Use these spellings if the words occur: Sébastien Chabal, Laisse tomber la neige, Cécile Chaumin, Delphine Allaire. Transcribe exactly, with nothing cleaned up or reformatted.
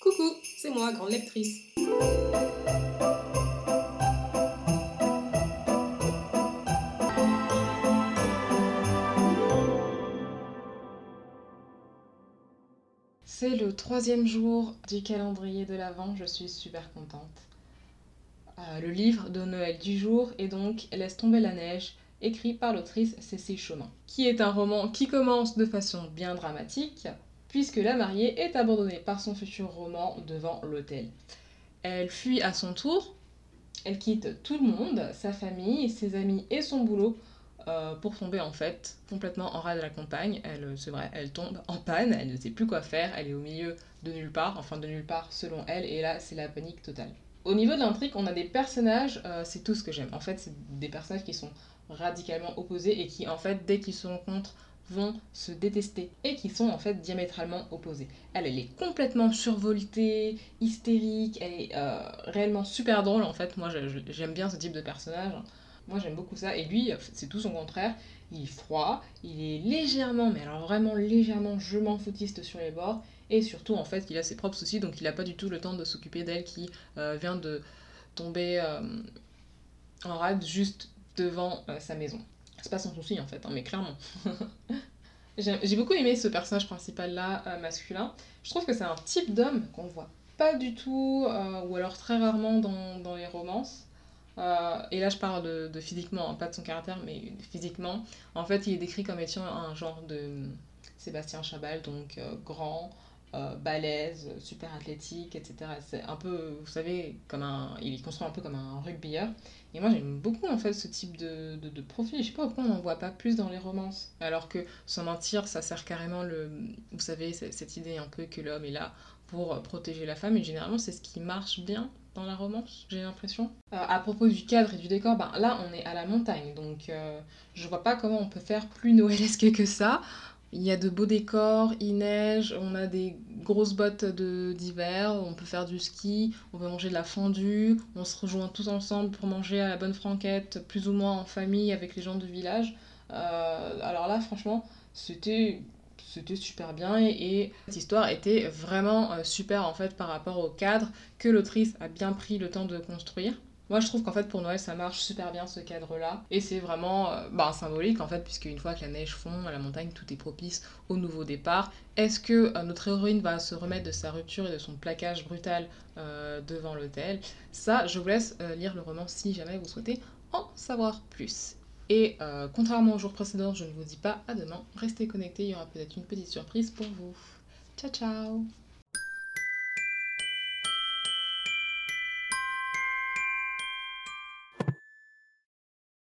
Coucou, c'est moi, grande lectrice. C'est le troisième jour du calendrier de l'Avent, je suis super contente. Euh, le livre de Noël du jour est donc « Laisse tomber la neige », écrit par l'autrice Cécile Chaumin, qui est un roman qui commence de façon bien dramatique, puisque la mariée est abandonnée par son futur roman devant l'hôtel. Elle fuit à son tour, elle quitte tout le monde, sa famille, ses amis et son boulot, euh, pour tomber en fait complètement en rade à la campagne. Elle, c'est vrai, elle tombe en panne, elle ne sait plus quoi faire, elle est au milieu de nulle part, enfin de nulle part selon elle, et là c'est la panique totale. Au niveau de l'intrigue, on a des personnages, euh, c'est tout ce que j'aime. En fait, c'est des personnages qui sont radicalement opposés et qui, en fait, dès qu'ils se rencontrent, vont se détester et qui sont en fait diamétralement opposés. Elle, elle est complètement survoltée, hystérique, elle est euh, réellement super drôle en fait. Moi, je, je, j'aime bien ce type de personnage. Moi, j'aime beaucoup ça. Et lui, c'est tout son contraire. Il est froid, il est légèrement, mais alors vraiment légèrement, je m'en foutiste sur les bords. Et surtout, en fait, il a ses propres soucis, donc il n'a pas du tout le temps de s'occuper d'elle qui euh, vient de tomber euh, en rade juste devant euh, sa maison. C'est pas son souci en fait, hein, mais clairement. j'ai, j'ai beaucoup aimé ce personnage principal-là, euh, masculin. Je trouve que c'est un type d'homme qu'on voit pas du tout, euh, ou alors très rarement dans, dans les romances. Euh, et là, je parle de, de physiquement, hein, pas de son caractère, mais physiquement. En fait, il est décrit comme étant un genre de euh, Sébastien Chabal, donc euh, grand, euh, balèze, super athlétique, et cetera. C'est un peu, vous savez, comme un, il est construit un peu comme un rugbyeur. Et moi, j'aime beaucoup en fait ce type de, de, de profil. Je sais pas pourquoi on n'en voit pas plus dans les romances. Alors que, sans mentir, ça sert carrément le, vous savez, cette idée un peu que l'homme est là pour protéger la femme. Et généralement, c'est ce qui marche bien dans la romance, j'ai l'impression. Euh, à propos du cadre et du décor, ben là, on est à la montagne, donc euh, je vois pas comment on peut faire plus noëlesque que ça. Il y a de beaux décors, il neige, on a des grosses bottes de, d'hiver, on peut faire du ski, on peut manger de la fondue, on se rejoint tous ensemble pour manger à la bonne franquette, plus ou moins en famille avec les gens du village. Euh, alors là, franchement, c'était, c'était super bien et, et cette histoire était vraiment euh, super en fait par rapport au cadre que l'autrice a bien pris le temps de construire. Moi, je trouve qu'en fait, pour Noël, ça marche super bien, ce cadre-là. Et c'est vraiment euh, bah, symbolique, en fait, puisque une fois que la neige fond, à la montagne, tout est propice au nouveau départ. Est-ce que euh, notre héroïne va se remettre de sa rupture et de son plaquage brutal euh, devant l'hôtel? Ça, je vous laisse euh, lire le roman si jamais vous souhaitez en savoir plus. Et euh, contrairement au jour précédent, je ne vous dis pas à demain. Restez connectés, il y aura peut-être une petite surprise pour vous. Ciao, ciao!